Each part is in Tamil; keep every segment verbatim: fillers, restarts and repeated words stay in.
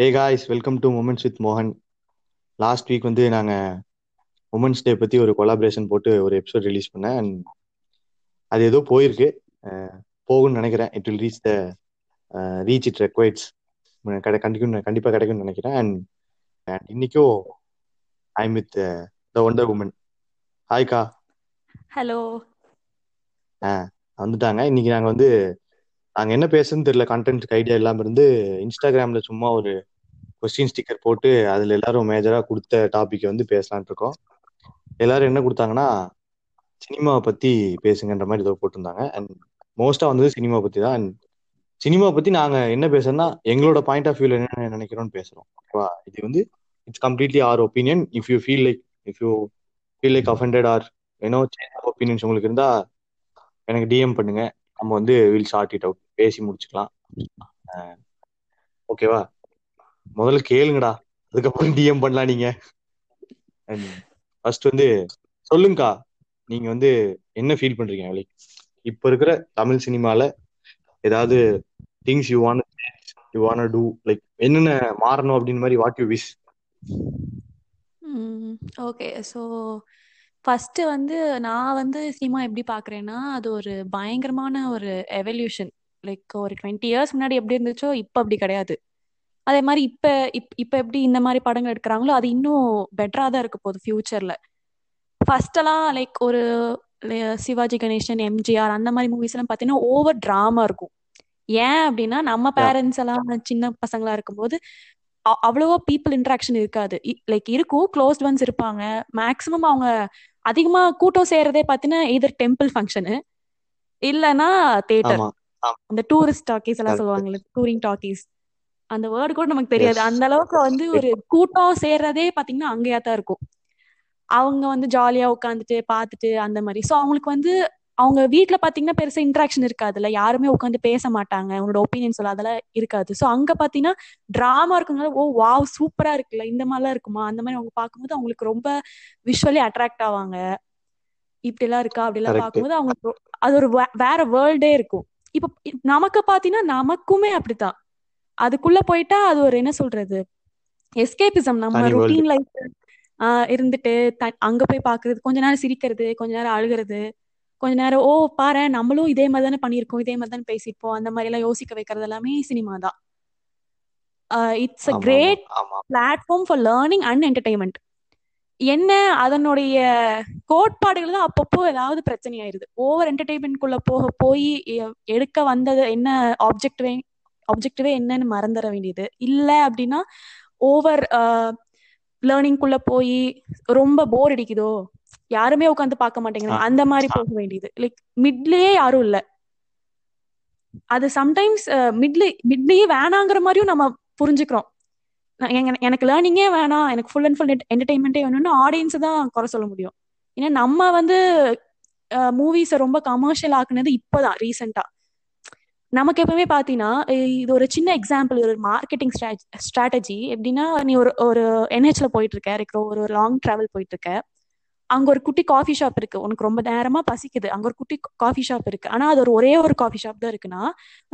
Hey guys, welcome to moments with மோகன். லாஸ்ட் வீக் வந்து நாங்கள் உமன்ஸ் டே பற்றி ஒரு கொலாபரேஷன் போட்டு ஒரு எபிசோட் ரிலீஸ் பண்ணேன். அண்ட் அது ஏதோ போயிருக்கு, போகும்னு நினைக்கிறேன். It will reach the reach it required கடை கண்டிக்கும் கண்டிப்பாக கிடைக்கும்னு நினைக்கிறேன். அண்ட் அண்ட் இன்னைக்கும் I am with the wonder woman. Hi கா. ஹலோ. ஆ, வந்துட்டாங்க. இன்னைக்கு நாங்கள் வந்து நாங்கள் என்ன பேசுறதுன்னு தெரியல, கண்டென்ட்க்கு ஐடியா இல்லாமல் இருந்து இன்ஸ்டாகிராமில் சும்மா ஒரு கொஸ்டின் ஸ்டிக்கர் போட்டு அதில் எல்லாரும் மேஜராக கொடுத்த டாப்பிக்கை வந்து பேசலான் இருக்கோம். எல்லாரும் என்ன கொடுத்தாங்கன்னா, சினிமாவை பற்றி பேசுங்கன்ற மாதிரி ஏதோ போட்டிருந்தாங்க. அண்ட் மோஸ்ட்டாக வந்தது சினிமா பற்றி தான். அண்ட் சினிமா பற்றி நாங்கள் என்ன பேசுறோம்னா, எங்களோட பாயிண்ட் ஆஃப் வியூவில் என்ன நினைக்கிறோம்னு பேசுகிறோம். ஓகேவா? இது வந்து it's completely our opinion. If you feel like if you feel like offended or any change of opinions உங்களுக்கு இருந்தால் எனக்கு டிஎம் பண்ணுங்க. நம்ம வந்து வில் ஷார்ட் இட் அவுட் பேசி முடிச்சுக்கலாம். ஓகேவா? முதல்ல கேளுங்கடா, அதுக்கப்புறம் டிஎம் பண்ணலாம். நீங்க ஃபர்ஸ்ட் வந்து சொல்லுங்கக்கா, நீங்க வந்து என்ன ஃபீல் பண்றீங்க? லைக் இப்ப இருக்கிற தமிழ் சினிமால ஏதாவது things you want you want to like என்னென்ன மாறணும் அப்படின்ற மாதிரி what you wish? Okay, so first வந்து நான் வந்து சினிமா எப்படி பார்க்குறேன்னா, அது ஒரு பயங்கரமான ஒரு எவல்யூஷன். லைக் ஒரு டுவெண்ட்டி இயர்ஸ் முன்னாடி எப்படி இருந்துச்சோ இப்போ அப்படி கிடையாது. அதே மாதிரி இப்போ இப் இப்போ எப்படி இந்த மாதிரி படங்கள் எடுக்கிறாங்களோ அது இன்னும் பெட்டராக தான் இருக்க போகுது ஃபியூச்சரில். ஃபர்ஸ்டெல்லாம் லைக் ஒரு சிவாஜி கணேசன், எம்ஜிஆர் அந்த மாதிரி மூவிஸ்லாம் பார்த்தீங்கன்னா ஓவர் ட்ராமா இருக்கும். ஏன் அப்படின்னா, நம்ம பேரண்ட்ஸ் எல்லாம் சின்ன பசங்களாக இருக்கும்போது அவ்வளோவா பீப்புள் இன்ட்ராக்ஷன் இருக்காது. லைக் இருக்கும், க்ளோஸ்ட் ஒன்ஸ் இருப்பாங்க. மேக்ஸிமம் அவங்க அதிகமாக கூட்டம் சேர்றதே பார்த்தீங்கன்னா எதர் டெம்பிள் ஃபங்க்ஷனு இல்லைன்னா தியேட்டர். அந்த டூரிஸ்ட் டாக்கீஸ் எல்லாம் சொல்லுவாங்கல்ல, டூரிங் டாக்கீஸ், அந்த வேர்டு கூட நமக்கு தெரியாது. அந்த அளவுக்கு வந்து ஒரு கூட்டம் சேர்றதே பார்த்தீங்கன்னா அங்கேயா தான் இருக்கும். அவங்க வந்து ஜாலியாக உட்காந்துட்டு பார்த்துட்டு அந்த மாதிரி. ஸோ அவங்களுக்கு வந்து அவங்க வீட்டில் பார்த்தீங்கன்னா பெருசாக இன்ட்ராக்ஷன் இருக்காதுல்ல, யாருமே உட்காந்து பேச மாட்டாங்க, அவங்களோட ஒப்பீனியன் சொல்ல அதெல்லாம் இருக்காது. ஸோ அங்கே பார்த்தீங்கன்னா ட்ராமா இருக்குங்களா, ஓ வாவ் சூப்பராக இருக்குல்ல, இந்த மாதிரிலாம் இருக்குமா, அந்த மாதிரி அவங்க பார்க்கும்போது அவங்களுக்கு ரொம்ப விஷுவலி அட்ராக்ட் ஆவாங்க. இப்படிலாம் இருக்கா அப்படிலாம் பார்க்கும்போது அவங்களுக்கு அது ஒரு வேற வேர்ல்டே இருக்கும். இப்போ நமக்கு பார்த்தீங்கன்னா நமக்குமே அப்படித்தான், அதுக்குள்ளே போயிட்டா அது ஒரு என்ன சொல்றது, எஸ்கேபிசம். நம்ம ரொட்டீன் லைஃப் ஆஹ் இருந்துட்டு த அங்கே போய் பார்க்குறது, கொஞ்ச நேரம் சிரிக்கிறது, கொஞ்ச நேரம் அழுகிறது, கொஞ்ச நேரம் ஓ பாரு நம்மளும் இதே மாதிரி தானே பண்ணியிருக்கோம், இதே மாதிரி தானே பேசியிருப்போம், அந்த மாதிரி எல்லாம் யோசிக்க வைக்கிறது எல்லாமே சினிமா தான். It's a great platform for learning and entertainment. என்ன அதனுடைய கோட்பாடுகள் தான் அப்பப்போ ஏதாவது பிரச்சனை ஆயிடுது. ஓவர் என்டர்டைன்மெண்ட்குள்ள போக போய் எடுக்க வந்தது என்ன ஆப்ஜெக்டிவே ஆப்ஜெக்டிவே என்னன்னு மறந்துட வேண்டியது. இல்லை அப்படின்னா ஓவர் லேர்னிங்குள்ள போய் ரொம்ப போர் அடிக்குதோ, யாருமே உட்காந்து பார்க்க மாட்டேங்கிறாங்க, அந்த மாதிரி போக வேண்டியது. லைக் மிட்லயே யாரும் இல்லை, அது சம்டைம்ஸ் மிட்ல மிட்லயே வேணாங்கிற மாதிரியும் நம்ம புரிஞ்சுக்கிறோம். எனக்கு லேர்னிங்கே வேணாம், எனக்கு ஃபுல் அண்ட் ஃபுல் என்டர்டைன்மெண்ட்டே வேணும்னு ஆடியன்ஸ் தான் குறை சொல்ல முடியும். ஏன்னா நம்ம வந்து மூவிஸை ரொம்ப கமர்ஷியல் ஆக்குனது இப்போதான் ரீசெண்டா. நமக்கு எப்பவுமே பார்த்தீங்கன்னா, இது ஒரு சின்ன எக்ஸாம்பிள், ஒரு மார்க்கெட்டிங் ஸ்ட்ராட்டஜி. எப்படின்னா, நீ ஒரு ஒரு என்ஹெச்ல போயிட்டு இருக்க, இருக்கிற ஒரு ஒரு லாங் டிராவல் போயிட்டு இருக்க, அங்க ஒரு குட்டி காஃபி ஷாப் இருக்கு, உனக்கு ரொம்ப நேரமா பசிக்குது, அங்க ஒரு குட்டி காஃபி ஷாப் இருக்கு, ஆனா அது ஒரு ஒரே ஒரு காஃபி ஷாப் தான் இருக்குன்னா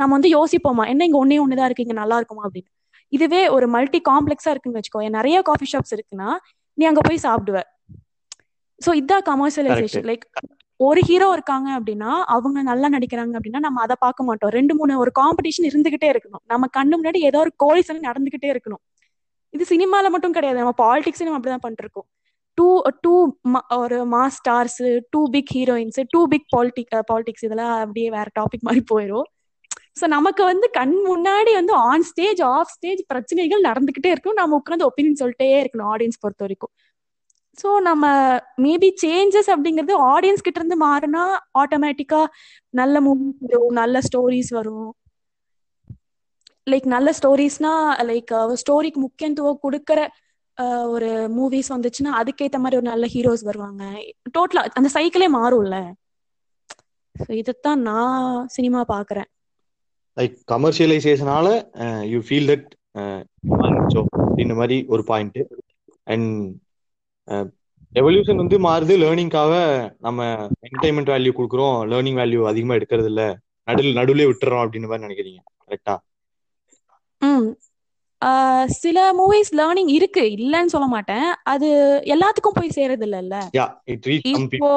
நம்ம வந்து யோசிப்போமா, என்ன இங்க ஒன்னே ஒண்ணுதான் இருக்கு, இங்க நல்லா இருக்குமா அப்படின்னு. இதுவே ஒரு மல்டி காம்ப்ளெக்ஸா இருக்குன்னு வச்சுக்கோ, நிறைய காஃபி ஷாப்ஸ் இருக்குன்னா நீ அங்க போய் சாப்பிடுவ. ஸோ இதுதான் கமர்ஷியலைசேஷன். லைக் ஒரு ஹீரோ இருக்காங்க அப்படின்னா அவங்க நல்லா நடிக்கிறாங்க அப்படின்னா நம்ம அதை பார்க்க மாட்டோம். ரெண்டு மூணு ஒரு காம்படிஷன் இருந்துகிட்டே இருக்கணும், நம்ம கண்ணு முன்னாடி ஏதோ ஒரு கோழி சண்டை நடந்துகிட்டே இருக்கணும். இது சினிமால மட்டும் கிடையாது, நம்ம பாலிடிக்ஸ் நம்ம அப்படிதான் பண்ணிட்டு இருக்கோம். டூ டூ ஒரு mass stars, two big heroines, two big politic politics இதெல்லாம் அப்படியே வேற டாபிக் மாதிரி போயிடும். ஸோ நமக்கு வந்து கண் முன்னாடி வந்து ஆன் ஸ்டேஜ் ஆஃப் ஸ்டேஜ் பிரச்சனைகள் நடந்துகிட்டே இருக்கும், நம்ம உட்காந்து ஒப்பீனியன் சொல்லிட்டே இருக்கணும் ஆடியன்ஸ் பொறுத்த வரைக்கும். ஸோ நம்ம மேபி சேஞ்சஸ் அப்படிங்கிறது ஆடியன்ஸ் கிட்ட இருந்து மாறினா ஆட்டோமேட்டிக்கா நல்ல மூவிஸ் வரும், நல்ல ஸ்டோரிஸ் வரும். லைக் நல்ல ஸ்டோரிஸ்னா லைக் ஸ்டோரிக்கு முக்கியத்துவம் கொடுக்குற ஒரு மூவிஸ் வந்துச்சுன்னா அதுக்கேற்ற மாதிரி ஒரு நல்ல ஹீரோஸ் வருவாங்க. டோட்டலா அந்த சைக்கிளே மாறும்ல. ஸோ இதைத்தான் நான் சினிமா பாக்குறேன். லைக் கமர்ஷியலைசேஷனால யூ ஃபீல் தட் அப்படின்ற மாதிரி ஒரு பாயிண்ட். அண்ட் எவல்யூஷன் வந்து மாறுது, லேர்னிங்காக நம்ம என்டர்டைன்மெண்ட் வேல்யூ கொடுக்குறோம், லேர்னிங் வேல்யூ அதிகமா எடுக்கிறது இல்லை, நடுவில் நடுவில் விட்டுறோம் அப்படின்ற மாதிரி நினைக்கிறீங்க, கரெக்டா? ஆஹ் சில மூவிஸ் லேர்னிங் இருக்கு, இல்லன்னு சொல்ல மாட்டேன், அது எல்லாத்துக்கும் போய் சேரது இல்லல்ல. இப்போ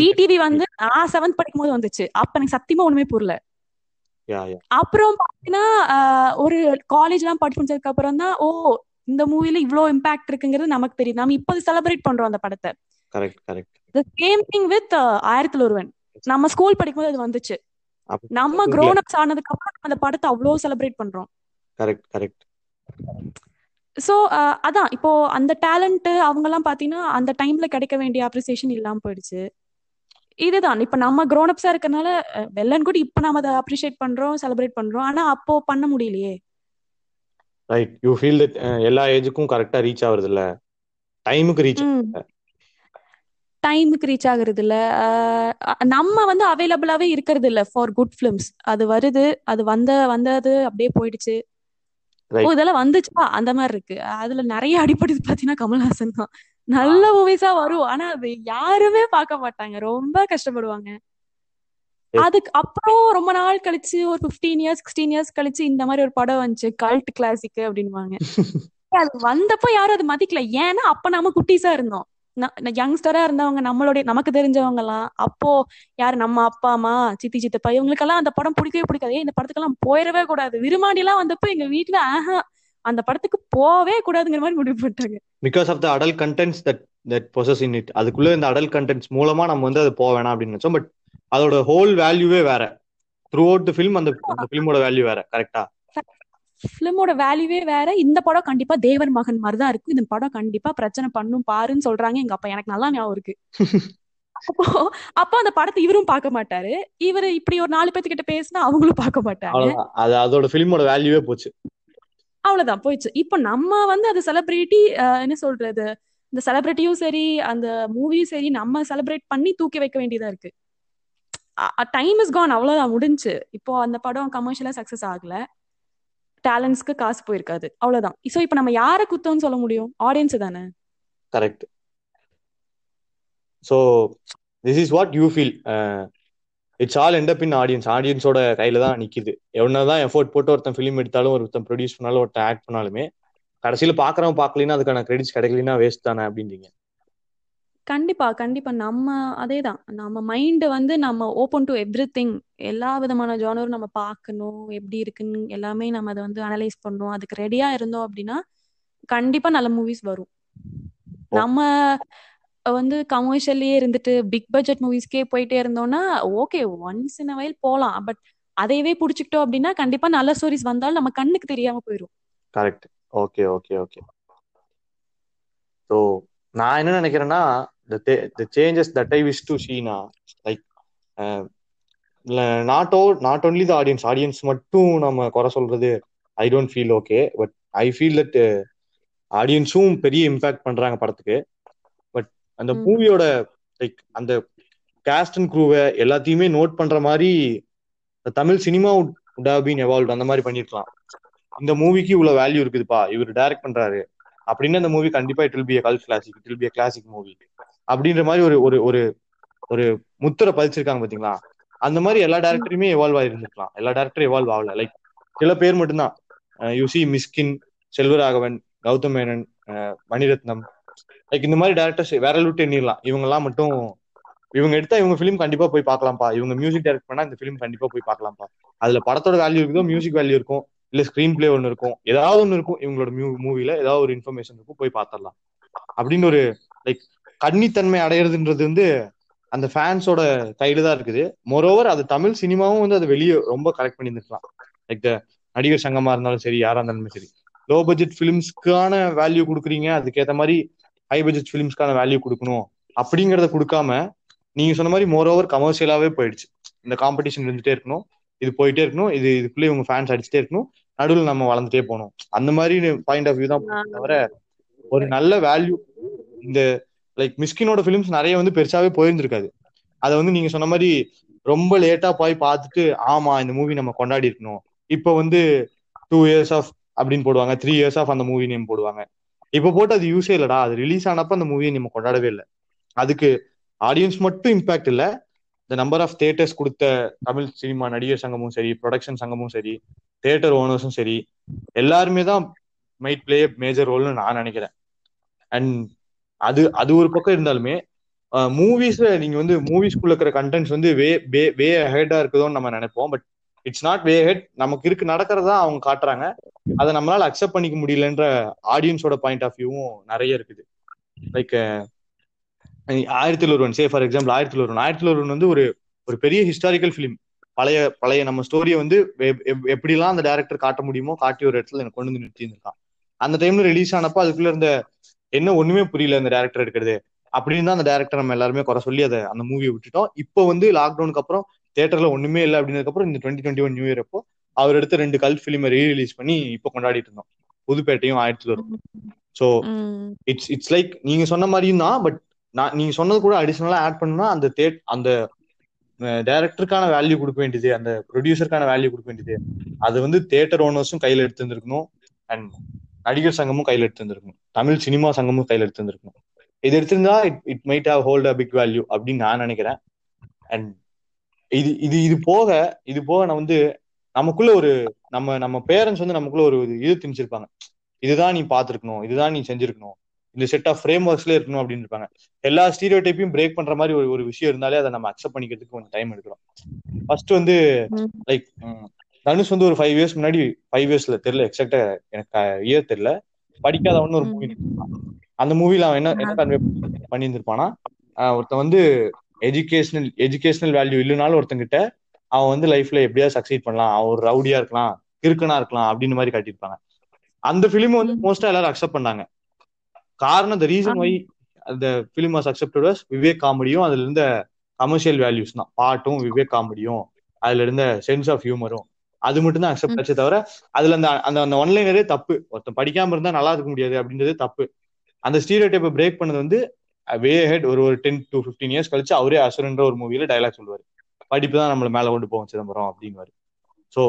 விடிவி வந்து நான் செவன்த் படிக்கும் போது வந்துச்சு, அப்ப எனக்கு சத்தியமா ஒண்ணுமே புரியல. அப்புறம் பாத்தீங்கன்னா ஒரு காலேஜ் எல்லாம் படிச்சு முடிச்சதுக்கு அப்புறம் தான் ஓ இந்த மூவில இவ்வளவு இம்பாக்ட் இருக்குங்கிறது நமக்கு தெரியுது. நாம இப்ப செலிப்ரேட் பண்றோம் அந்த படத்தை. Correct correct. The same thing with Aayirathil Oruvan. நம்ம ஸ்கூல் படிக்கும்போது அது வந்துச்சு, நம்ம க்ரோன் அப்ஸ் ஆனதுக்கு அப்புறம் அந்த படத்தை அவ்வளவு செலிப்ரேட் பண்றோம். Correct correct. சோ அதான் இப்போ அந்த டேலண்ட் அவங்க எல்லாம் பாத்தீங்கன்னா அந்த டைம்ல கிடைக்க வேண்டிய அப்ரிசியேஷன் இல்லாம போயிடுச்சு. இதுதான் இப்ப நம்ம க்ரோன் அப்ஸா இருக்கனால வெள்ளன் கூட இப்ப நாம அதை அப்ரிஷியேட் பண்றோம், செலிப்ரேட் பண்றோம், ஆனா அப்போ பண்ண முடியலையே. ரைட், யூ ஃபீல் தட் எல்லா ஏஜுக்கும் கரெக்ட்டா ரீச் ஆவறது இல்ல, டைமுக்கு ரீச் டைமுக்கு ரீச் ஆகுறது இல்ல, நம்ம வந்து அவைலபிளாவே இருக்கிறது இல்ல ஃபார் குட் ஃபிலிம்ஸ். அது வருது, அது வந்த வந்தது அப்படியே போயிடுச்சு. இதெல்லாம் வந்துச்சுப்பா அந்த மாதிரி இருக்கு. அதுல நிறைய அடிப்படையில் பாத்தீங்கன்னா கமல்ஹாசன் தான். நல்ல மூவிஸா வரும், ஆனா அது யாருமே பார்க்க மாட்டாங்க, ரொம்ப கஷ்டப்படுவாங்க. அதுக்கு அப்புறம் ரொம்ப நாள் கழிச்சு ஒரு பிப்டீன் இயர்ஸ் சிக்ஸ்டீன் இயர்ஸ் கழிச்சு இந்த மாதிரி ஒரு படம் வந்துச்சு, கல்ட் கிளாசிக் அப்படின்வாங்க. அது வந்தப்ப யாரும் அது மதிக்கல, ஏன்னா அப்ப நாம குட்டீஸா இருந்தோம், யங்ஸ்டரா இருந்தவங்க, நம்மளுடைய நமக்கு தெரிஞ்சவங்க எல்லாம். அப்போ யாரு நம்ம அப்பா அம்மா சித்தி சித்தப்பா இவங்களுக்கெல்லாம் அந்த படம் பிடிக்கவே பிடிக்காது. இந்த படத்துக்கெல்லாம் போயிடவே கூடாது, விருமாண்டி எல்லாம் வந்தப்ப எங்க வீட்டுல ஆஹா அந்த படத்துக்கு போவே கூடாதுங்கிற மாதிரி முடிவு பண்ணிட்டாங்க. Because of the adult contents that that possess in it. அதுக்குள்ள இந்த அடல்ட் கண்டென்ட்ஸ் மூலமா நம்ம வந்து அது போக வேணாம் அப்படின்னு நினைச்சோம். பட் அதோட ஹோல் வேல்யூவே வேற த்ரூ அவுட் தி ஃபிலிம். அந்த ஃபிலிமோட வேல்யூ வேற. கரெக்ட்டா, ஃபிலிமோட வேல்யூவே வேற. இந்த படம் கண்டிப்பா தேவர் மகன் மாதிரி தான் இருக்கும், இந்த படம் கண்டிப்பா பிரச்சனை பண்ணும் பாருன்னு சொல்றாங்க எங்க அப்பா. எனக்கு நல்லா ஞாபகம் இருக்கு, அப்போ அப்போ அந்த படத்தை இவரும் பார்க்க மாட்டாரு, இவரு இப்படி ஒரு நாலு பேத்துக்கிட்ட பேசினா அவங்களும் பார்க்க மாட்டாங்க. அது அதோட ஃபிலிமோட வேல்யூவே போச்சு, அவ்வளவுதான் போயிடுச்சு. இப்போ நம்ம வந்து அது செலிபிரிட்டி என்ன சொல்றது, இந்த செலிபிரிட்டியும் சரி அந்த மூவியும் சரி நம்ம செலிப்ரேட் பண்ணி தூக்கி வைக்க வேண்டியதா இருக்கு. டைம் இஸ் கான், அவ்வளவுதான் முடிஞ்சு. இப்போ அந்த படம் கமர்ஷியலா சக்சஸ் ஆகல, டேலண்ட்ஸ்க்கு காசு போயிருக்காது, அவ்வளவுதான். சோ இப்போ நம்ம யாரை குத்தோம்னு சொல்ல முடியும், ஆடியன்ஸ் தானே. Correct. So this is what you feel, it's all end up in audience. ஆடியன்ஸோட கையில தான் நிக்குது. எவ்வளவுதான் எஃபோர்ட் போட்டு ஒருத்தன் ஃபிலிம் எடுத்தாலும் ஒருத்தன் ப்ரொடியூஸ் பண்ணாலும் ஒருத்தன் ஆக்ட் பண்ணாலுமே கடைசியில பாக்குறவன் பாக்கலன்னா அதுக்கான கிரெடிட்ஸ் கிடைக்கலன்னா வேஸ்ட் தானே அப்படின்றீங்க. கண்டிப்பா கண்டிப்பா. நம்ம அதே தான், நம்ம மைண்ட் வந்து நம்ம ஓப்பன் டு எவ்ரி திங், எல்லா விதமான ஜானரும் நம்ம பார்க்கணும், எப்படி இருக்குன்னு எல்லாமே நம்ம அதை வந்து அனலைஸ் பண்ணணும். அதுக்கு ரெடியா இருந்தோம் அப்படின்னா கண்டிப்பா நல்ல மூவிஸ் வரும். நம்ம வந்து கமர்ஷியல்லே இருந்துட்டு பிக் பட்ஜெட் மூவிஸ்க்கே போயிட்டே இருந்தோம்னா okay once in a while போகலாம், பட் அதையவே பிடிச்சிக்கிட்டோம் அப்படின்னா கண்டிப்பா நல்ல ஸ்டோரிஸ் வந்தாலும் நம்ம கண்ணுக்கு தெரியாம போயிடும். Correct. Okay okay okay. So நான் என்ன நினைக்கிறேன்னா the changes that I wish to see na like uh, not all, not only the audience audience மட்டும் நம்ம குறை சொல்றது I don't feel okay, but I feel that uh, audience-உம் பெரிய இம்பாக்ட் பண்றாங்க படத்துக்கு. பட் அந்த மூவியோட லைக் அந்த காஸ்ட் அண்ட் க்ரூவை எல்லாத்தையுமே நோட் பண்ற மாதிரி Tamil cinema would have been evolved. அந்த மாதிரி பண்ணிருக்கலாம். இந்த மூவிக்கு இவ்வளவு வேல்யூ இருக்குதுப்பா, இவர் டைரக்ட் பண்றாரு அப்படின்னு அந்த மூவி கண்டிப்பா it will be a cult classic, it will be a classic movie அப்படின்ற மாதிரி ஒரு ஒரு ஒரு ஒரு முத்திரை பதிச்சிருக்காங்க பாத்தீங்களா. அந்த மாதிரி எல்லா டைரக்டருமே எவால்வ் ஆயிருந்துருக்கலாம். எல்லா டைரக்டரும் எவால்வ் ஆகல, லைக் சில பேர் மட்டும்தான். You see Mysskin, Selvaraghavan, Gautham Menon, Mani Ratnam, like இந்த மாதிரி டைரக்டர்ஸ் விரல் விட்டு எண்ணிடலாம். இவங்கெல்லாம் மட்டும் இவங்க எடுத்தா இவங்க ஃபிலிம் கண்டிப்பா போய் பார்க்கலாம்ப்பா, இவங்க மியூசிக் டைரக்ட் பண்ணா இந்த ஃபிலிம் கண்டிப்பா போய் பார்க்கலாம்ப்பா, அதுல படத்தோட வேல்யூ இருக்குதோ மியூசிக் வேல்யூ இருக்கும், இல்ல ஸ்கிரீன் பிளே ஒண்ணு இருக்கும், ஏதாவது ஒண்ணு இருக்கும், இவங்களோட மூவில ஏதாவது ஒரு இன்ஃபர்மேஷன் இருக்கும், போய் பார்த்தரலாம் அப்படின்னு ஒரு லைக் கன்னித்தன்மை அடையிறதுன்றது வந்து அந்த ஃபேன்ஸோட கையில தான் இருக்குது. மோரோவர் அது தமிழ் சினிமாவும் வந்து அது வெளியே ரொம்ப கரெக்ட் பண்ணியிருந்துருக்கலாம். லைக் த நடிகர் சங்கமா இருந்தாலும் சரி யாரா இருந்தாலுமே சரி, லோ பட்ஜெட் ஃபிலிம்ஸ்க்கான வேல்யூ கொடுக்குறீங்க, அதுக்கேற்ற மாதிரி ஹை பட்ஜெட் ஃபிலிம்ஸ்க்கான வேல்யூ கொடுக்கணும் அப்படிங்கிறத கொடுக்காம நீங்க சொன்ன மாதிரி மோரோவர் கமர்ஷியலாவே போயிடுச்சு. இந்த காம்படிஷன் இருந்துட்டே இருக்கணும், இது போயிட்டே இருக்கணும், இது இதுக்குள்ளே இவங்க ஃபேன்ஸ் அடிச்சுட்டே இருக்கணும், நடுவில் நம்ம வளர்ந்துட்டே போகணும். அந்த மாதிரி பாயிண்ட் ஆஃப் வியூ தான் தவிர ஒரு நல்ல வேல்யூ இந்த லைக் மிஸ்கினோட ஃபிலிம்ஸ் நிறைய வந்து பெருசாவே போயிருந்துருக்காது. அதை வந்து நீங்க சொன்ன மாதிரி ரொம்ப லேட்டா போய் பார்த்துட்டு ஆமா இந்த மூவி நம்ம கொண்டாடி இருக்கணும், இப்போ வந்து டூ இயர்ஸ் ஆஃப் அப்படின்னு போடுவாங்க, த்ரீ இயர்ஸ் ஆஃப் அந்த மூவி நேம் போடுவாங்க. இப்போ போட்டு அது யூஸே இல்லடா, அது ரிலீஸ் ஆனப்ப அந்த மூவியை நம்ம கொண்டாடவே இல்லை. அதுக்கு ஆடியன்ஸ் மட்டும் இம்பாக்ட் இல்லை, இந்த நம்பர் ஆஃப் தியேட்டர்ஸ் கொடுத்த தமிழ் சினிமா நடிகர் சங்கமும் சரி, ப்ரொடக்ஷன் சங்கமும் சரி, தியேட்டர் ஓனர்ஸும் சரி, எல்லாருமே தான் மைட் பிளே மேஜர் ரோல்னு நான் நினைக்கிறேன். அண்ட் அது அது ஒரு பக்கம் இருந்தாலுமே மூவிஸ்ல நீங்க வந்து மூவிஸ்குள்ள இருக்கிற கண்டென்ட்ஸ் வந்து வே வே வே ஹெட்டா இருக்குதோன்னு நம்ம நினைப்போம். But it's not way head. நமக்கு இருக்கு நடக்கிறதா அவங்க காட்டுறாங்க, அதை நம்மளால அக்செப்ட் பண்ணிக்க முடியலன்ற ஆடியன்ஸோட பாயிண்ட் ஆஃப் வியூவும் நிறைய இருக்குது. லைக் ஆயிரத்தி ஒருவன் சே ஃபார் எக்ஸாம்பிள், ஆயிரத்தி ஒருவன் ஆயிரத்தி ஒருவன் வந்து ஒரு ஒரு பெரிய ஹிஸ்டாரிக்கல் ஃபிலிம். பழைய பழைய நம்ம ஸ்டோரியை வந்து எப்படிலாம் அந்த டைரக்டர் காட்ட முடியுமோ காட்டி ஒரு இடத்துல எனக்கு கொண்டு வந்து நிறுத்தியிருந்திருக்கான். அந்த டைம்ல ரிலீஸ் ஆனப்போ அதுக்குள்ள இருந்த என்ன ஒண்ணுமே புரியல அந்த டைரக்டர் எடுக்கிறது அப்படின்னு தான் அந்த டைரக்டர் நம்ம எல்லாருமே குறை சொல்லி அதை அந்த மூவியை விட்டுட்டோம். இப்போ வந்து லாக்டவுனுக்கு அப்புறம் தியேட்டர்ல ஒண்ணுமே இல்லை அப்படின்னதுக்கப்புறம் இந்த twenty twenty one new year அப்போ அவர் எடுத்த ரெண்டு கல் ஃபிலிமை ரீ ரிலீஸ் பண்ணி இப்போ கொண்டாடிட்டு இருந்தோம், புதுப்பேட்டையும் ஆயிரத்தி ஒருவன். ஸோ இட்ஸ் இட்ஸ் லைக் நீங்க சொன்ன மாதிரியும் தான். பட் நான் நீங்க சொன்னது கூட அடிஷனலா ஆட் பண்ணா அந்த தேட் அந்த டைரக்டருக்கான வேல்யூ கொடுக்க வேண்டியது, அந்த ப்ரொடியூசருக்கான வேல்யூ கொடுக்க வேண்டியது, அது வந்து தியேட்டர் ஓனர்ஸும் கையில் எடுத்து இருந்திருக்கணும், அண்ட் நடிகர் சங்கமும் கையில் எடுத்து இருந்திருக்கணும், தமிழ் சினிமா சங்கமும் கையில் எடுத்து இருந்திருக்கணும். இது எடுத்திருந்தா it it might have hold a big value அப்படின்னு நான் நினைக்கிறேன். அண்ட் இது இது இது போக இது போக நான் வந்து நமக்குள்ள ஒரு நம்ம நம்ம பேரண்ட்ஸ் வந்து நமக்குள்ள ஒரு இது திணிச்சிருப்பாங்க, இதுதான் நீ பார்த்துருக்கணும், இதுதான் நீ செஞ்சிருக்கணும், இந்த செட் ஆஃப் ஃப்ரேம் ஒர்க்ஸ்ல இருக்கணும் அப்படின்னு இருப்பாங்க. எல்லா ஸ்டீரியோடைப்பையும் பிரேக் பண்ற மாதிரி ஒரு ஒரு விஷயம் இருந்தாலே அதை நம்ம அக்செப்ட் பண்ணிக்கிறதுக்கு கொஞ்சம் டைம் எடுக்கிறோம். ஃபர்ஸ்ட் வந்து லைக் தனுஷ் வந்து ஒரு ஃபைவ் இயர்ஸ் முன்னாடி ஃபைவ் இயர்ஸ்ல தெரியல எக்ஸாக்டா எனக்கு இயர் தெரியல, படிக்காதவன்னு ஒரு மூவி நினைப்பான். அந்த மூவில அவன் என்ன என்ன கன்வே பண்ணியிருந்திருப்பானா, ஒருத்தன் வந்து எஜுகேஷனல் எஜுகேஷனல் வேல்யூ இல்லைனாலும் ஒருத்தங்கிட்ட அவன் வந்து லைஃப்ல எப்படியாவது சக்சீட் பண்ணலாம், அவன் ஒரு ரவுடியா இருக்கலாம், கிறுக்கனா இருக்கலாம் அப்படின்னு மாதிரி காட்டியிருப்பாங்க. அந்த ஃபிலிம் வந்து மோஸ்டா எல்லாரும் அக்செப்ட் பண்ணாங்க. காரணம், த ரீசன் வை அந்த film was accepted was Vivek காமெடியும் அதுல இருந்த கமர்ஷியல் வேல்யூஸ் தான், பாட்டும் விவேக் காமெடியும் அதுல இருந்த சென்ஸ் ஆஃப் ஹியூமரும் அது மட்டும் தான் அக்செப்ட் ஆச்சு. தவிர அதுல அந்த அந்த அந்த ஒன்லைனரே தப்பு, ஒருத்தன் படிக்காம இருந்தா நல்லா இருக்க முடியாது அப்படின்றதே தப்பு. அந்த ஸ்டீரியோடைப்பை பிரேக் பண்ணது வந்து வே ஹெட் ஒரு ஒரு டென் டு ஃபிஃப்டீன் இயர்ஸ் கழிச்சு அவரே அசுரன்ற ஒரு மூவியில டைலாக் சொல்லுவாரு, படிப்பு தான் நம்மள மேல கொண்டு போவோம் சிதம்பரம் அப்படின்னு. ஸோ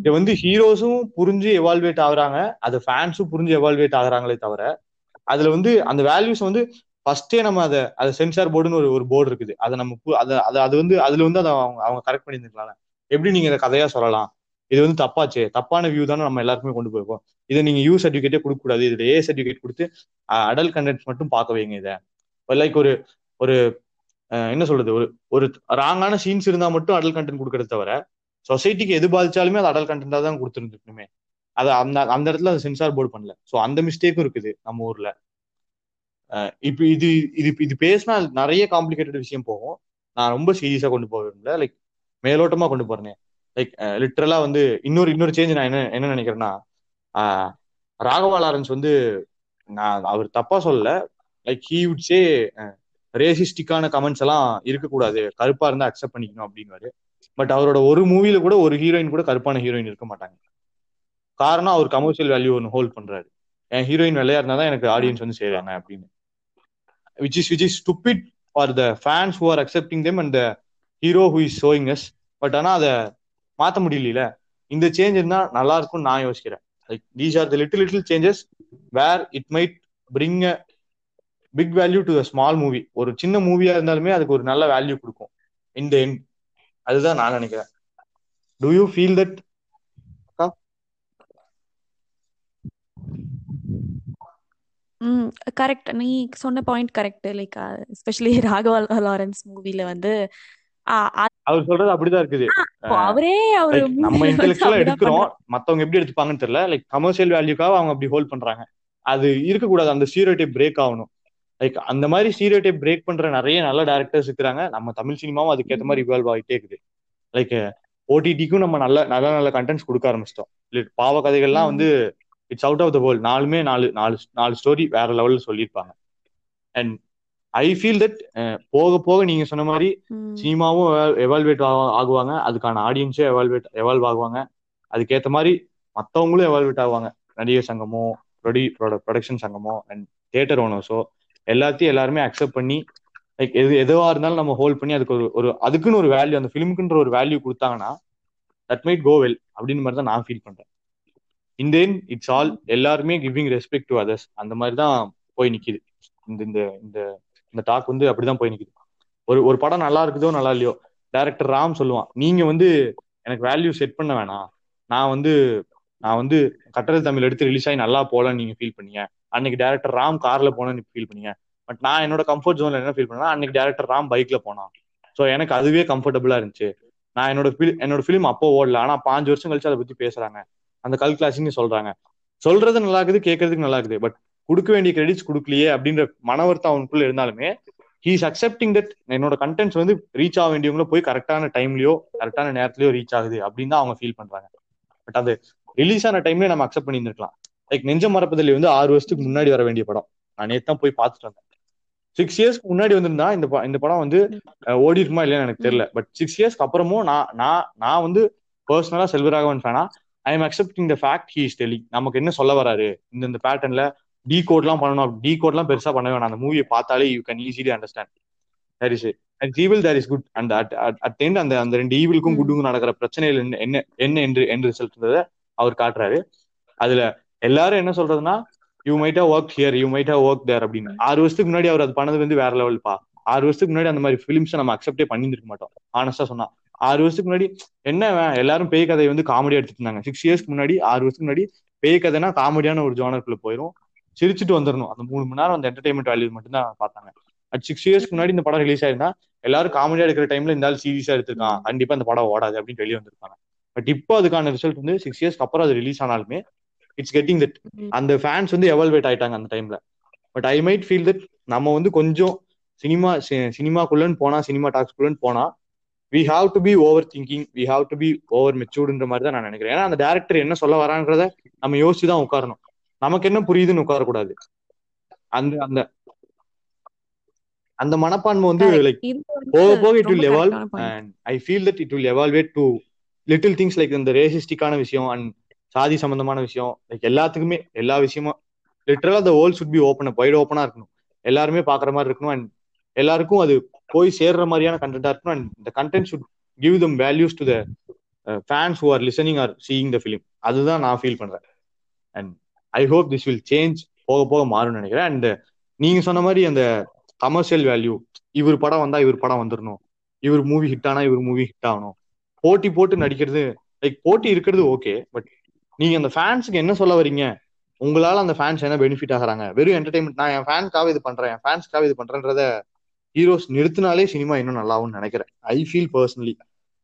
இதை வந்து ஹீரோஸும் புரிஞ்சு எவால்வேட் ஆகுறாங்க, அதை ஃபேன்ஸும் புரிஞ்சு எவால்வேட் ஆகுறாங்களே தவிர அதுல வந்து அந்த வேல்யூஸ் வந்து ஃபர்ஸ்டே நம்ம அதை அதை சென்சார் போர்டுன்னு ஒரு ஒரு போர்டு இருக்குது, அதை நம்ம அதை அது வந்து அதுல வந்து அதை அவங்க அவங்க கரெக்ட் பண்ணியிருந்துக்கலாம். எப்படி நீங்க இதை கதையா சொல்லலாம், இது வந்து தப்பாச்சு, தப்பான வியூ தானே நம்ம எல்லாருக்குமே கொண்டு போயிருக்கோம், இதை நீங்க யூ சர்டிஃபிகேட்டே கொடுக்க கூடாது, இதுல ஏ சர்டிஃபிகேட் கொடுத்து அடல்ட் கண்டென்ட்ஸ் மட்டும் பார்க்க வைங்க. இதை லைக் ஒரு ஒரு என்ன சொல்றது ஒரு ஒரு ராங்கான சீன்ஸ் இருந்தா மட்டும் அடல்ட் கண்டென்ட் கொடுக்கறது தவிர சொசைட்டிக்கு எது பாதிச்சாலுமே அது அடல்ட் கண்டென்டா தான் கொடுத்துருந்துருக்கணுமே, அது அந்த அந்த இடத்துல அது சென்சார் போர்டு பண்ணல. ஸோ அந்த மிஸ்டேக்கும் இருக்குது நம்ம ஊர்ல. இப்போ இது இது இது பேசினா நிறைய காம்ப்ளிகேட்டட் விஷயம் போகும். நான் ரொம்ப சீரியஸா கொண்டு போவேன்ல, லைக் மேலோட்டமா கொண்டு போறேன். லைக் லிட்ரலா வந்து இன்னொரு இன்னொரு சேஞ்ச் நான் என்ன என்ன நினைக்கிறேன்னா, ராகவா லாரன்ஸ் வந்து நான் அவர் தப்பா சொல்லல, லைக் ஹீ வுட் சே ரேசிஸ்டிக்கான கமெண்ட்ஸ் எல்லாம் இருக்கக்கூடாது, கருப்பா இருந்தா அக்செப்ட் பண்ணிக்கணும் அப்படின்னாரு. பட் அவரோட ஒரு மூவியில கூட ஒரு ஹீரோயின் கூட கருப்பான ஹீரோயின் இருக்க மாட்டாங்க. காரணம், அவர் கமர்ஷியல் வேல்யூ ஒன்று ஹோல்ட் பண்றாரு, என் ஹீரோயின் வெள்ளையா இருந்தா தான் எனக்கு ஆடியன்ஸ் வந்து செய்யறாங்க அப்படின்னு. Which is which is stupid for the fans who are accepting them and the hero who is showing us. But ஆனா அதை மாற்ற முடியல. இந்த சேஞ்ச் இருந்தா நல்லா இருக்கும்னு நான் யோசிக்கிறேன். Like these are the little little changes where it might bring a big value to the small movie. ஒரு சின்ன மூவியா இருந்தாலுமே அதுக்கு ஒரு நல்ல வேல்யூ கொடுக்கும் இன் த எண்ட். அதுதான் நான் நினைக்கிறேன். Do you feel that? Hmm correct, நீ சொன்ன point correct. Like especially Raghava Lawrence மூவில வந்து அவர் சொல்றது அப்படிதான் இருக்குது. அவரே அவரு நம்ம இன்டெலெக்சுவலா எடுக்கிறோம், மத்தவங்க எப்படி எடுத்துப்பாங்கன்னு தெரியல. லைக் கமர்ஷியல் வேல்யூக்காக அவங்க அப்படி ஹோல்ட் பண்றாங்க, அது இருக்கக்கூடாது. அந்த ஸ்டீரியோடைப் பிரேக் ஆகணும். லைக் அந்த மாதிரி ஸ்டீரியோடைப் பிரேக் பண்ற நிறைய நல்ல டைரக்டர்ஸ் இருக்கிறாங்க. நம்ம தமிழ் சினிமாவும் அதுக்கேற்ற மாதிரி இவால்வ் ஆகிட்டே இருக்குது. லைக் ஓடிடிக்கும் நம்ம நல்ல நல்ல நல்ல கண்டென்ட்ஸ் கொடுக்க ஆரம்பிச்சிட்டோம். பாவ கதைகள்லாம் வந்து it's out of the world, நாலுமே நாலு நாலு நாலு ஸ்டோரி வேற லெவல்ல சொல்லியிருப்பாங்க. அண்ட் ஐ ஃபீல் தட் போக போக நீங்க சொன்ன மாதிரி சினிமாவும் எவால்வேட் ஆகுவாங்க, அதுக்கான ஆடியன்ஸும் எவால்வேட் எவால்வ் ஆகுவாங்க, அதுக்கேற்ற மாதிரி மற்றவங்களும் எவால்வேட் ஆகுவாங்க. நடிகர் சங்கமோ, ப்ரொடி ப்ரொடக்ஷன் சங்கமோ அண்ட் தியேட்டர் ஓனர்ஸோ எல்லாத்தையும் எல்லாருமே அக்செப்ட் பண்ணி லைக் எது எதுவாக இருந்தாலும் நம்ம ஹோல்ட் பண்ணி அதுக்கு ஒரு ஒரு அதுக்குன்னு ஒரு வேல்யூ, அந்த ஃபிலிமுக்குன்ற ஒரு வேல்யூ கொடுத்தாங்கன்னா தட் மைட் கோ வெல் அப்படின்னு மாதிரி தான் நான் ஃபீல் பண்றேன். In the end, it's all எல்லாருமே கிவிங் ரெஸ்பெக்ட் டு அதர்ஸ் அந்த மாதிரி தான் போய் நிக்குது. இந்த இந்த இந்த டாக் வந்து அப்படிதான் போய் நிக்குது. ஒரு ஒரு படம் நல்லா இருக்குதோ நல்லா இல்லையோ டைரக்டர் ராம் சொல்லுவான், நீங்க வந்து எனக்கு வேல்யூ செட் பண்ண வேணாம், நான் வந்து நான் வந்து கட்டடல் தமிழ் எடுத்து ரிலீஸ் ஆகி நல்லா போகலான்னு நீங்க ஃபீல் பண்ணீங்க, அன்னைக்கு டேரக்டர் ராம் கார்ல போனேன்னு ஃபீல் பண்ணீங்க, பட் நான் என்னோட கம்ஃபர்ட் ஜோன்ல என்ன ஃபீல் பண்ணா அன்னைக்கு டேரக்டர் ராம் பைக்ல போனான், ஸோ எனக்கு அதுவே கம்ஃபர்டபுளா இருந்துச்சு. நான் என்னோட என்னோட ஃபிலிம் அப்போ ஓடல, ஆனா பாஞ்சு வருஷம் கழிச்சு அதை பத்தி பேசுறாங்க, அந்த கல் கிளாசின்னு சொல்றாங்க. சொல்றது நல்லா இருக்குது, கேட்கறதுக்கு நல்லா இருக்குது, பட் கொடுக்க வேண்டிய கிரெடிட்ஸ் கொடுக்கலையே அப்படின்ற மனவர்த்தம் அவனுக்குள்ள இருந்தாலுமே ஹீ இஸ் அக்செப்டிங் தட் என்னோட கண்டென்ட்ஸ் வந்து ரீச் ஆக வேண்டியவங்கள போய் கரெக்டான டைம்லயோ கரெக்டான நேரத்துலயோ ரீச் ஆகுது அப்படின்னு தான் அவங்க ஃபீல் பண்றாங்க. பட் அது ரிலீஸ் ஆன டைம்லயே நம்ம அக்செப்ட் பண்ணியிருக்கலாம். லைக் நெஞ்ச மறப்பதிலே வந்து ஆறு வருஷத்துக்கு முன்னாடி வர வேண்டிய படம், நான் நேற்று தான் போய் பார்த்துட்டு வந்தேன். சிக்ஸ் இயர்ஸ்க்கு முன்னாடி வந்திருந்தா இந்த இந்த படம் வந்து ஓடி இருக்குமா இல்லையான்னு எனக்கு தெரியல. பட் சிக்ஸ் இயர்ஸ்க்கு அப்புறமும் நான் நான் நான் வந்து பர்சனலா செல்வராகவன் ஃபேனா, I am accepting the fact he is telling, நமக்கு என்ன சொல்ல வராரு, இந்த பேட்டர்ன்ல டி கோட்லாம் பண்ணணும், டி கோட்லாம் பெருசா பண்ண வேணாம், அந்த மூவியை பார்த்தாலே you can easily understand there is evil there is good, and at end அந்த அந்த ரெண்டு ஈவிலுக்கும் குட்டுக்கும் நடக்கிற பிரச்சனைகள் என்ன என்ன என்ன என்று என்று ரிசல்ட்ன்றதை அவர் காட்டுறாரு. அதுல எல்லாரும் என்ன சொல்றதுன்னா you might have work here, you might have work there அப்படின்னு. ஆறு வருஷத்துக்கு முன்னாடி அவர் அது பண்ணது வந்து வேற லெவல்ப்பா. ஆறு வருஷத்துக்கு முன்னாடி அந்த மாதிரி ஃபிலிம்ஸை நம்ம அக்செப்டே பண்ணிருக்க மாட்டோம் ஆனஸ்டா சொன்னா. ஆறு வருஷத்துக்கு முன்னாடி என்ன எல்லாரும் பேய் கதையை வந்து காமெடியா எடுத்துட்டு இருந்தாங்க. சிக்ஸ் இயர்ஸ்க்கு முன்னாடி ஆறு வருஷத்துக்கு முன்னாடி பேய் கதைனா காமெடியான ஒரு ஜானருக்குள்ள போயிடும், சிரிச்சுட்டு வந்துடணும், அந்த மூணு மணி நேரம் அந்த என்டர்டைன்மெண்ட் வேல்யூ மட்டும் தான் பார்த்தாங்க. அட் சிக்ஸ் இயர்ஸ்க்கு முன்னாடி இந்த படம் ரிலீஸ் ஆயிருந்தா எல்லாரும் காமெடியா எடுக்கிற டைம்ல இந்த ஆள் சீரியஸா எடுத்துருக்கான், கண்டிப்பா இந்த படம் ஓடாது அப்படின்னு வெளியே வந்திருக்காங்க. பட் இப்போ அதுக்கான ரிசல்ட் வந்து சிக்ஸ் இயர்ஸ்க்கு அப்புறம் அது ரிலீஸ் ஆனாலுமே இட்ஸ் கெட்டிங் தட் அந்த ஃபேன்ஸ் வந்து எவல்வேட் ஆயிட்டாங்க அந்த டைம்ல. But I might feel that நம்ம வந்து கொஞ்சம் சினிமா சினிமாக்குள்ளன்னு போனா சினிமா டாக்ஸ்குள்ளன்னு போனா we have to be overthinking, we have to be over maturedன்ற மாதிரி தான் நான் நினைக்கிறேன். ஏன்னா அந்த டைரக்டர் என்ன சொல்ல வரான்றத நம்ம யோசிச்சு தான் உட்காரணும், நமக்கு என்ன புரியுதுன்னு உட்காரக்கூடாது. அந்த அந்த அந்த மனப்பான்மை வந்து லைக் போக போக it will evolve and I feel that it will evaluate to little things like இந்த ரேசிஸ்டிக்கான விஷயம் அண்ட் சாதி சம்பந்தமான விஷயம், லைக் எல்லாத்துக்குமே எல்லா விஷயமும் லிட்டரலா the world should be open, wide open-ஆ இருக்கணும், எல்லாருமே பாக்குற மாதிரி இருக்கணும் அண்ட் எல்லாருக்கும் அது போய் சேர்ற மாதிரியான கண்டென்ட்டா இருக்கணும் and the content should give them values to the uh, fans who are listening or seeing the film. அதுதான் நான் ஃபீல் பண்றேன் and I hope this will change, போக போக மாறும்னு நினைக்கிறேன். அண்ட் நீங்க சொன்ன மாதிரி அந்த கமர்ஷியல் வேல்யூ, இவர் படம் வந்தா இவர் படம் வந்துடணும், இவர் மூவி ஹிட் ஆனா இவர் மூவி ஹிட் ஆகணும், போட்டி போட்டு நடிக்கிறது, லைக் போட்டி இருக்கிறது ஓகே, பட் நீங்க அந்த ஃபேன்ஸுக்கு என்ன சொல்ல வரீங்க, உங்களால அந்த ஃபேன்ஸ் என்ன பெனிஃபிட் ஆகுறாங்க, வெறும் என்டர்டைன்மெண்ட் நான் என் ஃபேன்ஸ்க்காக இது பண்றேன் என் ஃபேன்ஸ்க்காக இது பண்றேன்றத ஹீரோஸ் நிறுத்தினாலே சினிமா இன்னும் நல்லாவும்னு நினைக்கிறேன். ஐ ஃபீல் பர்சனலி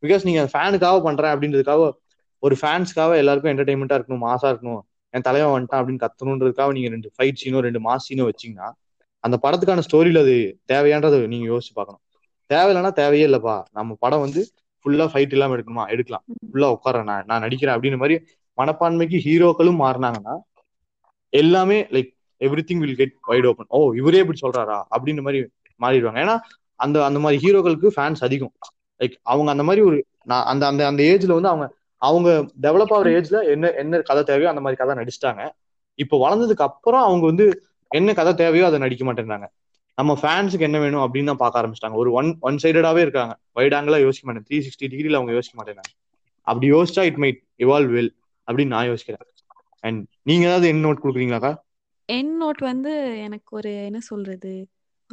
பிகாஸ் நீங்க ஃபேனுக்காக பண்றேன் அப்படின்றதுக்காக ஒரு ஃபேன்ஸ்க்காக எல்லாருக்கும் என்டர்டைன்மெண்டா இருக்கணும், மாசா இருக்கணும், என் தலைவன் வந்துட்டான் அப்படின்னு கத்தணுன்றதுக்காக நீங்க ரெண்டு ஃபைட் சீனோ ரெண்டு மாஸ் சீனோ வச்சிங்கன்னா அந்த படத்துக்கான ஸ்டோரியில அது தேவையானது நீங்க யோசிச்சு பார்க்கணும். தேவையில்லைன்னா தேவையே இல்லைப்பா, நம்ம படம் வந்து ஃபுல்லா ஃபைட் இல்லாமல் எடுக்கணுமா, எடுக்கலாம், ஃபுல்லா உட்காரேன் நான் நான் நடிக்கிறேன் அப்படின்ற மாதிரி மனப்பான்மைக்கு ஹீரோக்களும் மாறினாங்கன்னா எல்லாமே like everything will get wide open. ஓ இவரே இப்படி சொல்றாரா அப்படின்ற மாதிரி மாறிடுவாங்க. ஏன்னா அந்த அந்த மாதிரி ஹீரோக்களுக்கு ஃபேன்ஸ் அதிகம், லைக் அவங்க அந்த மாதிரி ஒரு நான் அந்த அந்த அந்த ஏஜ்ல வந்து அவங்க அவங்க டெவலப் ஆகிற ஏஜ்ல என்ன என்ன கதை தேவையோ அந்த மாதிரி கதை நடிச்சிட்டாங்க. இப்போ வளர்ந்ததுக்கு அப்புறம் அவங்க வந்து என்ன கதை தேவையோ அதை நடிக்க மாட்டேங்கிறாங்க, நம்ம ஃபேன்ஸுக்கு என்ன வேணும் அப்படின்னு தான் பார்க்க ஆரம்பிச்சிட்டாங்க. ஒரு ஒன் ஒன் சைடடாவே இருக்காங்க, வைடாங்களா யோசிக்க மாட்டேன், த்ரீ சிக்ஸ்டி டிகிரியில அவங்க யோசிக்க மாட்டேங்கிறாங்க. அப்படி யோசிச்சா இட் மைட் இவால்வ் வெல் அப்படின்னு நான் யோசிக்கிறேன். அண்ட் நீங்க ஏதாவது என் நோட் கொடுக்குறீங்களாக்கா? என் நோட் வந்து எனக்கு ஒரு என்ன சொல்றது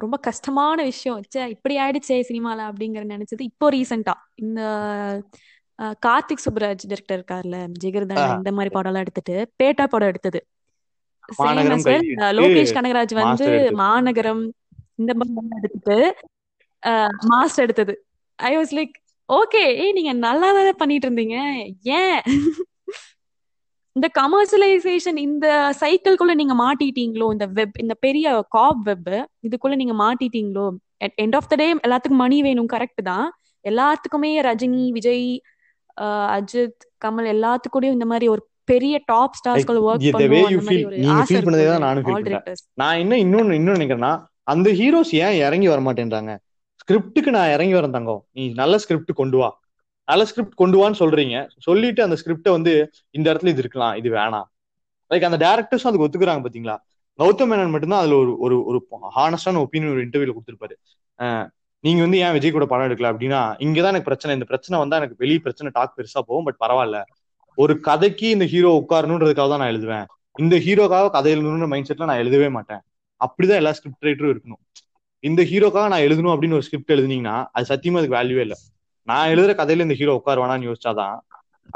ரொம்ப கஷ்டமான விஷயம், சே இப்படி ஆயிடுச்சே சினிமால அப்படிங்கிற நினைச்சது இப்போ ரீசெண்டா இந்த கார்த்திக் சுப்ராஜ் டைரக்டர் இருக்கார்ல, ஜெகர்தன் இந்த மாதிரி படம் எல்லாம் எடுத்துட்டு பேட்டா படம் எடுத்தது, லோகேஷ் கனகராஜ் வந்து மாநகரம் இந்த மாதிரி எடுத்துட்டு மாஸ்டர் எடுத்தது. ஐ வாஸ் லைக் ஓகே ஏய் நீங்க நல்லா தானே பண்ணிட்டு இருந்தீங்க, ஏன் இந்த கமர்ஷியலைசேஷன் இந்த சைக்கிள்குள்ள நீங்க மாட்டிட்டீங்களோ, இந்த வெப் இந்த பெரிய காப் வெப் இதுக்குள்ள நீங்க மாட்டிட்டீங்களோ. At end of the day எல்லாத்துக்கும் மணி வேணும், கரெக்ட் தான், எல்லாத்துக்குமே ரஜினி விஜய் அஜித் கமல் எல்லாத்துக்கூடயும் இந்த மாதிரி ஒரு பெரிய டாப் ஸ்டார்ஸ்குள்ள வர்க் பண்ணுவோம் அந்த மாதிரி ஒரு ஆசை இருக்கு. நானும் ஃபீல் பண்றேன். நான் என்ன இன்னொன்னு இன்னொன்னு நினைக்கிறேன்னா அந்த ஹீரோஸ் ஏன் இறங்கி வர மாட்டேன்றாங்க, ஸ்கிரிப்டுக்கு நான் இறங்கி வரேன் தங்கோ, நீ நல்ல ஸ்கிரிப்ட் கொண்டு வா, நல்ல ஸ்கிரிப்ட் கொண்டு வான்னு சொல்றீங்க, சொல்லிட்டு அந்த ஸ்கிரிப்டை வந்து இந்த இடத்துல இது இருக்கலாம் இது வேணாம், லைக் அந்த டேரக்டர்ஸும் அதுக்கு ஒத்துக்குறாங்க பாத்தீங்களா. கௌதம் மேனன் மட்டும்தான் அதுல ஒரு ஒரு ஒரு ஹானஸ்டான ஒப்பீனியன் ஒரு இன்டர்வியூல கொடுத்துருப்பாரு, நீங்க வந்து ஏன் விஜய் கூட படம் எடுக்கலாம் அப்படின்னா இங்கதான் எனக்கு பிரச்சனை, இந்த பிரச்சனை வந்தா எனக்கு வெளியே பிரச்சனை டாக் பெருசா போகும், பட் பரவாயில்ல ஒரு கதைக்கு இந்த ஹீரோ உட்காரணுன்றதுக்காக தான் நான் எழுதுவேன், இந்த ஹீரோக்காக கதை எழுதணுன்ற மைண்ட் செட்ல நான் எழுதவே மாட்டேன். அப்படிதான் எல்லா ஸ்கிரிப்ட் ரைட்டரும் இருக்கணும். இந்த ஹீரோக்காக நான் எழுதணும் அப்படின்னு ஒரு ஸ்கிரிப்ட் எழுதினீங்கன்னா அது சத்தியமா அதுக்கு வேல்யூவே இல்லை. நான் எழுதுற கதையில இந்த ஹீரோ உட்காருவானான்னு யோசிச்சாதான்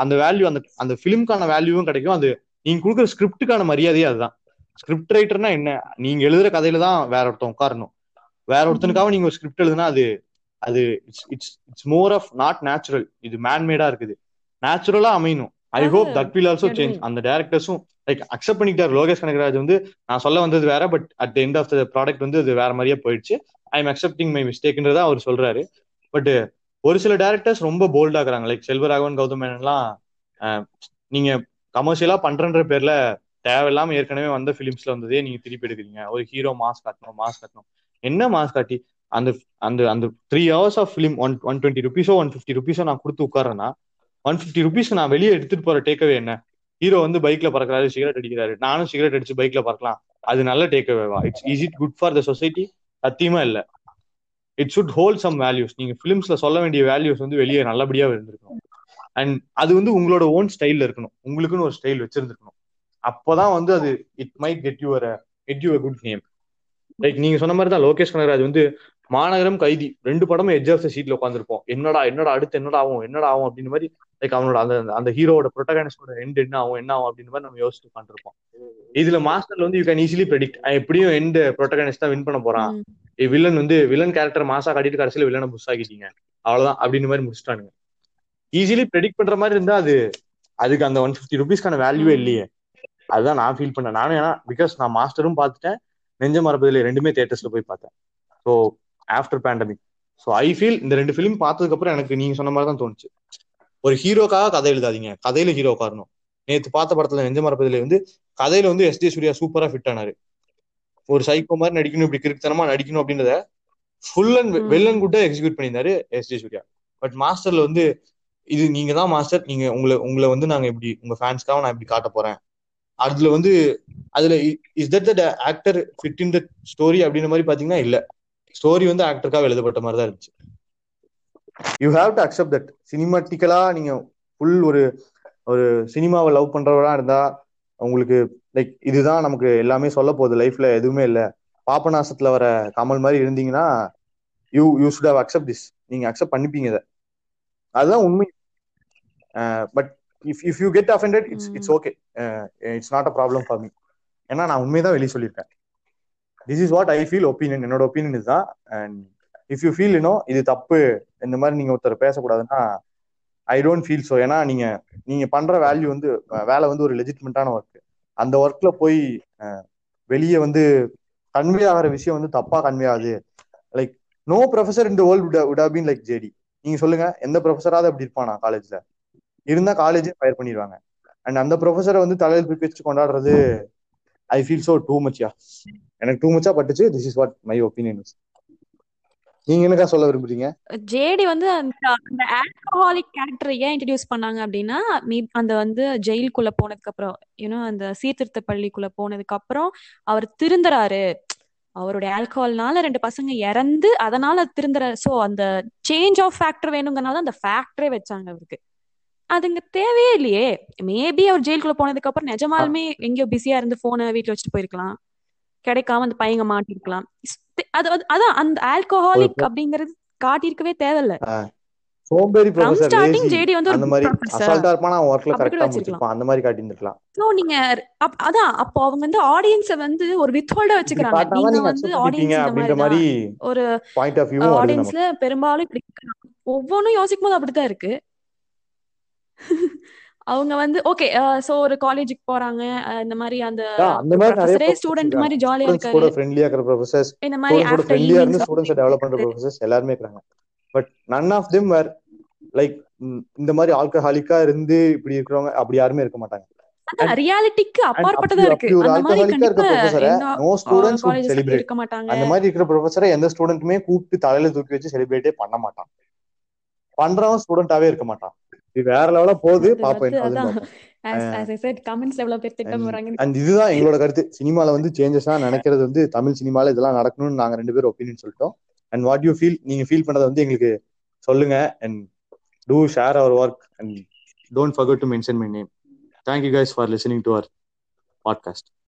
அந்த வேல்யூ, அந்த அந்த ஃபிலிம்கான வேல்யூவும் கிடைக்கும். அது நீங்க கொடுக்குற ஸ்கிரிப்டுக்கான மரியாதையே அதுதான். ஸ்கிரிப்ட் ரைட்டர்னா என்ன, நீங்க எழுதுற கதையில தான் வேற ஒருத்தன் உட்காரணும். வேற ஒருத்தனுக்காக நீங்க ஒரு ஸ்கிரிப்ட் எழுதுனா அது அது it's it's it's more of not natural, இது மேன்மேடா இருக்குது. நேச்சுரலா அமையணும். I hope that will also change. அந்த டைரக்டர்ஸும் லைக் அக்செப்ட் பண்ணிட்டாரு. லோகேஷ் கனகராஜ் வந்து நான் சொல்ல வந்தது வேற, but at the end of the product வந்து அது வேற மாதிரியே போயிடுச்சு. ஐ எம் அக்செப்டிங் மை மிஸ்டேக்ன்றத அவர் சொல்றாரு. பட் ஒரு சில டேரக்டர்ஸ் ரொம்ப போல்டா இருக்கிறாங்க. லைக் செல்வராகவன், கௌதம் மேனன்லாம் நீங்க கமர்ஷியலா பண்றன்ற பேர்ல தேவையில்லாம ஏற்கனவே வந்த பிலிம்ஸ்ல வந்ததே நீங்க திருப்பி எடுக்கிறீங்க. ஒரு ஹீரோ மாஸ் காட்டணும் மாஸ் காட்டணும் என்ன மாஸ் காட்டி அந்த அந்த அந்த three hours of film one one twenty ருபீஸோ ஒன் ஃபிஃப்டி ருபீஸோ நான் கொடுத்து உட்காரேன்னா ஒன் ஃபிஃப்டி ருபீஸ் நான் வெளியே எடுத்துட்டு போற டேக்அவே என்ன? ஹீரோ வந்து பைக்ல பறக்கிறாரு, சிகரெட் அடிக்கிறாரு, நானும் சிகரெட் அடிச்சு பைக்ல பறக்கலாம், அது நல்ல டேக்அவேவா? It's is it good for the society? சத்தியமா இல்ல. It should hold some values. நீங்க ஃபிலிம்ஸ்ல சொல்ல வேண்டிய வேல்யூஸ் வந்து வெளியே நல்லபடியா இருந்திருக்கணும். அண்ட் அது வந்து உங்களோட ஓன் ஸ்டைல்ல இருக்கணும், உங்களுக்குன்னு ஒரு ஸ்டைல் வச்சிருந்துருக்கணும். அப்பதான் வந்து அது it might get your get you a good name. Like நீங்க சொன்ன மாதிரி தான் லோகேஷ் கனகராஜ் வந்து மாநகரம், கைதி ரெண்டு படமும் எட்ஜ் ஆஃப் த சீட்ல உட்காந்துருப்போம். என்னடா என்னடா அடுத்து என்னடா ஆகும் என்னடா ஆகும் அப்படின்ற மாதிரி, லைக் அவனோட அந்த அந்த ஹீரோட ப்ரொட்டகனிஸ்டோட எண்ட் என்ன ஆகும் என்ன ஆகும் அப்படின்ற மாதிரி நம்ம யோசிச்சு உட்காந்துருப்போம். இதுல மாஸ்டர்ல வந்து யூ கேன் ஈஸிலி ப்ரெடிக்ட், எப்படியும் எண்ட் ப்ரொட்டகனிஸ்ட் தான் வின் பண்ண போறான், வில்லன் வந்து வில்லன் கேரக்டர் மாசா காட்டிட்டு கடைசியில வில்லனை புஷ் ஆகிட்டீங்க அவ்வளவுதான் அப்படின்ற மாதிரி முடிச்சுட்டானுங்க. ஈஸிலி ப்ரெடிக்ட் பண்ற மாதிரி இருந்தா அது அதுக்கு அந்த ஒன் ஃபிஃப்டி ருபீஸ்க்கான வேல்யூவே இல்லையே. அதுதான் நான் ஃபீல் பண்ணேன் நானும். ஏன்னா பிகாஸ் நான் மாஸ்டரும் பார்த்துட்டேன், நெஞ்ச மறப்பதில்லை ரெண்டுமே தியேட்டர்ஸ்ல போய் பார்த்தேன். So after pandemic so I feel இந்த ரெண்டு ஃபிலிம் பார்த்ததுக்கு அப்புறம் எனக்கு நீங்க சொன்ன மாதிரி தான் தோணுச்சு. ஒரு ஹீரோக்காக கதை எழுதாதீங்க, கதையில ஹீரோ காரணம். நேற்று பார்த்த படத்துல நெஞ்ச மறப்பதில்லை வந்து கதையில வந்து எஸ் ஜே சூர்யா சூப்பரா ஃபிட் ஆனாரு. ஒரு சைக்கோ மாதிரி நடிக்கணும், இப்படி கிறுக்குத்தனமா நடிக்கணும் அப்படின்றத ஃபுல் அண்ட் வெல் அண்ட் குட்டா எக்ஸிக்யூட் பண்ணியிருந்தாரு எஸ் ஜே சூர்யா. பட் மாஸ்டர்ல வந்து இது நீங்க தான் மாஸ்டர், நீங்க உங்களை உங்களை வந்து நாங்க இப்படி உங்க ஃபேன்ஸ்க்காக நான் இப்படி காட்ட போறேன். அதுல வந்து அதுல is that the actor fit in the story அப்படின்ற மாதிரி பாத்தீங்கன்னா இல்ல, ஸ்டோரி வந்து ஆக்டருக்காக எழுதப்பட்ட மாதிரி தான் இருந்துச்சு. You have to accept that. சினிமாட்டிக்கலா நீங்க ஃபுல் ஒரு ஒரு சினிமாவை லவ் பண்றவரா இருந்தா உங்களுக்கு லைக் இதுதான் நமக்கு எல்லாமே சொல்ல போகுது, லைஃப்ல எதுவுமே இல்லை, பாபநாசத்துல வர கமல் மாதிரி இருந்தீங்கன்னா you you should have accept this. நீங்க அக்செப்ட் பண்ணிப்பீங்க இதை, அதுதான் உண்மை. But if if you get offended it's it's okay, it's not a problem for me. ஏன்னா நான் உண்மைதான் வெளியே சொல்லியிருக்கேன். This is what I feel opinion. என்னோட ஒப்பீனியன் இதுதான். And if you feel you know இது தப்பு, இந்த மாதிரி நீங்க ஒருத்தர் பேசக்கூடாதுன்னா ஐ டோன்ட் ஃபீல் ஸோ. ஏன்னா நீங்க நீங்க பண்ற வேல்யூ வந்து வேலை வந்து ஒரு லெஜிட்மெண்டான ஒர்க். அந்த ஒர்க்ல போய் வெளியே வந்து கன்வே ஆகிற விஷயம் வந்து தப்பா கன்வே ஆகுது. Like no professor in the world would have been like JD. நீங்க சொல்லுங்க எந்த ப்ரொஃபஸராவது அப்படி இருப்பானா? காலேஜ்ல இருந்தா காலேஜே ஃபயர் பண்ணிடுவாங்க. அண்ட் அந்த ப்ரொஃபஸரை வந்து தலையில் போய் வச்சு கொண்டாடுறது I feel so too much. Yeah. எனக்கு too much-ஆ பட்டுச்சு. This is what my opinion is. நீங்க என்னக்கா சொல்ல விரும்புறீங்க? ஜேடி வந்து அந்த ஆல்கஹாலிக் கேரக்டர் ஏன் இன்ட்ரோடியூஸ் பண்ணாங்க அப்படின்னா, அந்த வந்து ஜெயிலுக்குள்ள போனதுக்கு அப்புறம் யூனோ அந்த சீர்திருத்த பள்ளிக்குள்ள போனதுக்கு அப்புறம் அவர் திருந்துறாரு, அவருடைய ஆல்கஹால்னால ரெண்டு பசங்க இறந்து அதனால திருந்துறாரு. ஸோ அந்த சேஞ்ச் ஆஃப் ஃபேக்டர் வேணுங்கிறனால அந்த ஃபேக்டரே வச்சாங்க அவருக்கு. அதுங்க தேவையே இல்லையே. மேபி அவர் ஜெயிலுக்குள்ள போனதுக்கு அப்புறம் நிஜமாலுமே எங்கேயோ பிஸியா இருந்து போனை வீட்டுல வச்சுட்டு போயிருக்கலாம், கிடைக்காம அந்த பையங்க மாட்டிருக்கலாம். அதான் அந்த ஆல்கஹாலிக் அப்படிங்கறது காட்டியிருக்கவே தேவையில்லை. அப்போ அவங்க வந்து ஆடியன்ஸை வந்து ஒரு வித்ஹோல்டா வச்சுக்கிறாங்க. ஒரு ஆடியன்ஸ்ல பெரும்பாலும் ஒவ்வொன்னும் யோசிக்கும் போது அப்படித்தான் இருக்கு. அவங்க வந்து ஓகே சோ ஒரு காலேஜுக்கு போறாங்க, இந்த மாதிரி அந்த அந்த மாதிரி நிறைய ஸ்டூடண்ட் மாதிரி ஜாலியா இருக்காங்க, கூட ஃப்ரெண்ட்லியா இருக்கிற ப்ரொஃபசர்ஸ், இந்த மாதிரி ஆஃப்டர் ஈவினிங் இருந்து ஸ்டூடண்ட்ஸ் டெவலப் பண்ற ப்ரொஃபசர்ஸ் எல்லாரும் இருக்காங்க. But none of them were like இந்த மாதிரி ஆல்கஹாலிக்கா இருந்து இப்படி இருக்கறவங்க அப்படி யாருமே இருக்க மாட்டாங்க. அந்த ரியாலிட்டிக்கு அப்பாற்பட்டதா இருக்கு. அந்த மாதிரி கண்டிப்பா நோ ஸ்டூடண்ட்ஸ் would celebrate. அந்த மாதிரி இருக்கிற ப்ரொஃபசரை எந்த ஸ்டூடண்ட்டுமே கூப்பிட்டு தலையில தூக்கி வச்சு செலிப்ரேட்டே பண்ண மாட்டான். பண்றவன் ஸ்டூடண்டாவே இருக்க மாட்டான். வேற லெவலா போகுது பாப்பேன். இதுதான் எங்களோட கருத்து. சினிமால வந்து சேஞ்சஸ் நினைக்கிறது வந்து தமிழ் சினிமால இதெல்லாம் நடக்கணும்னு நாங்க ரெண்டு பேரும் ஒப்பீனியன் சொல்லிட்டோம். அண்ட் வாட் யூ ஃபீல், நீங்க ஃபீல் பண்றத வந்து எங்களுக்கு சொல்லுங்க. And do share our work and don't forget to mention my name. Thank you guys for listening to our podcast.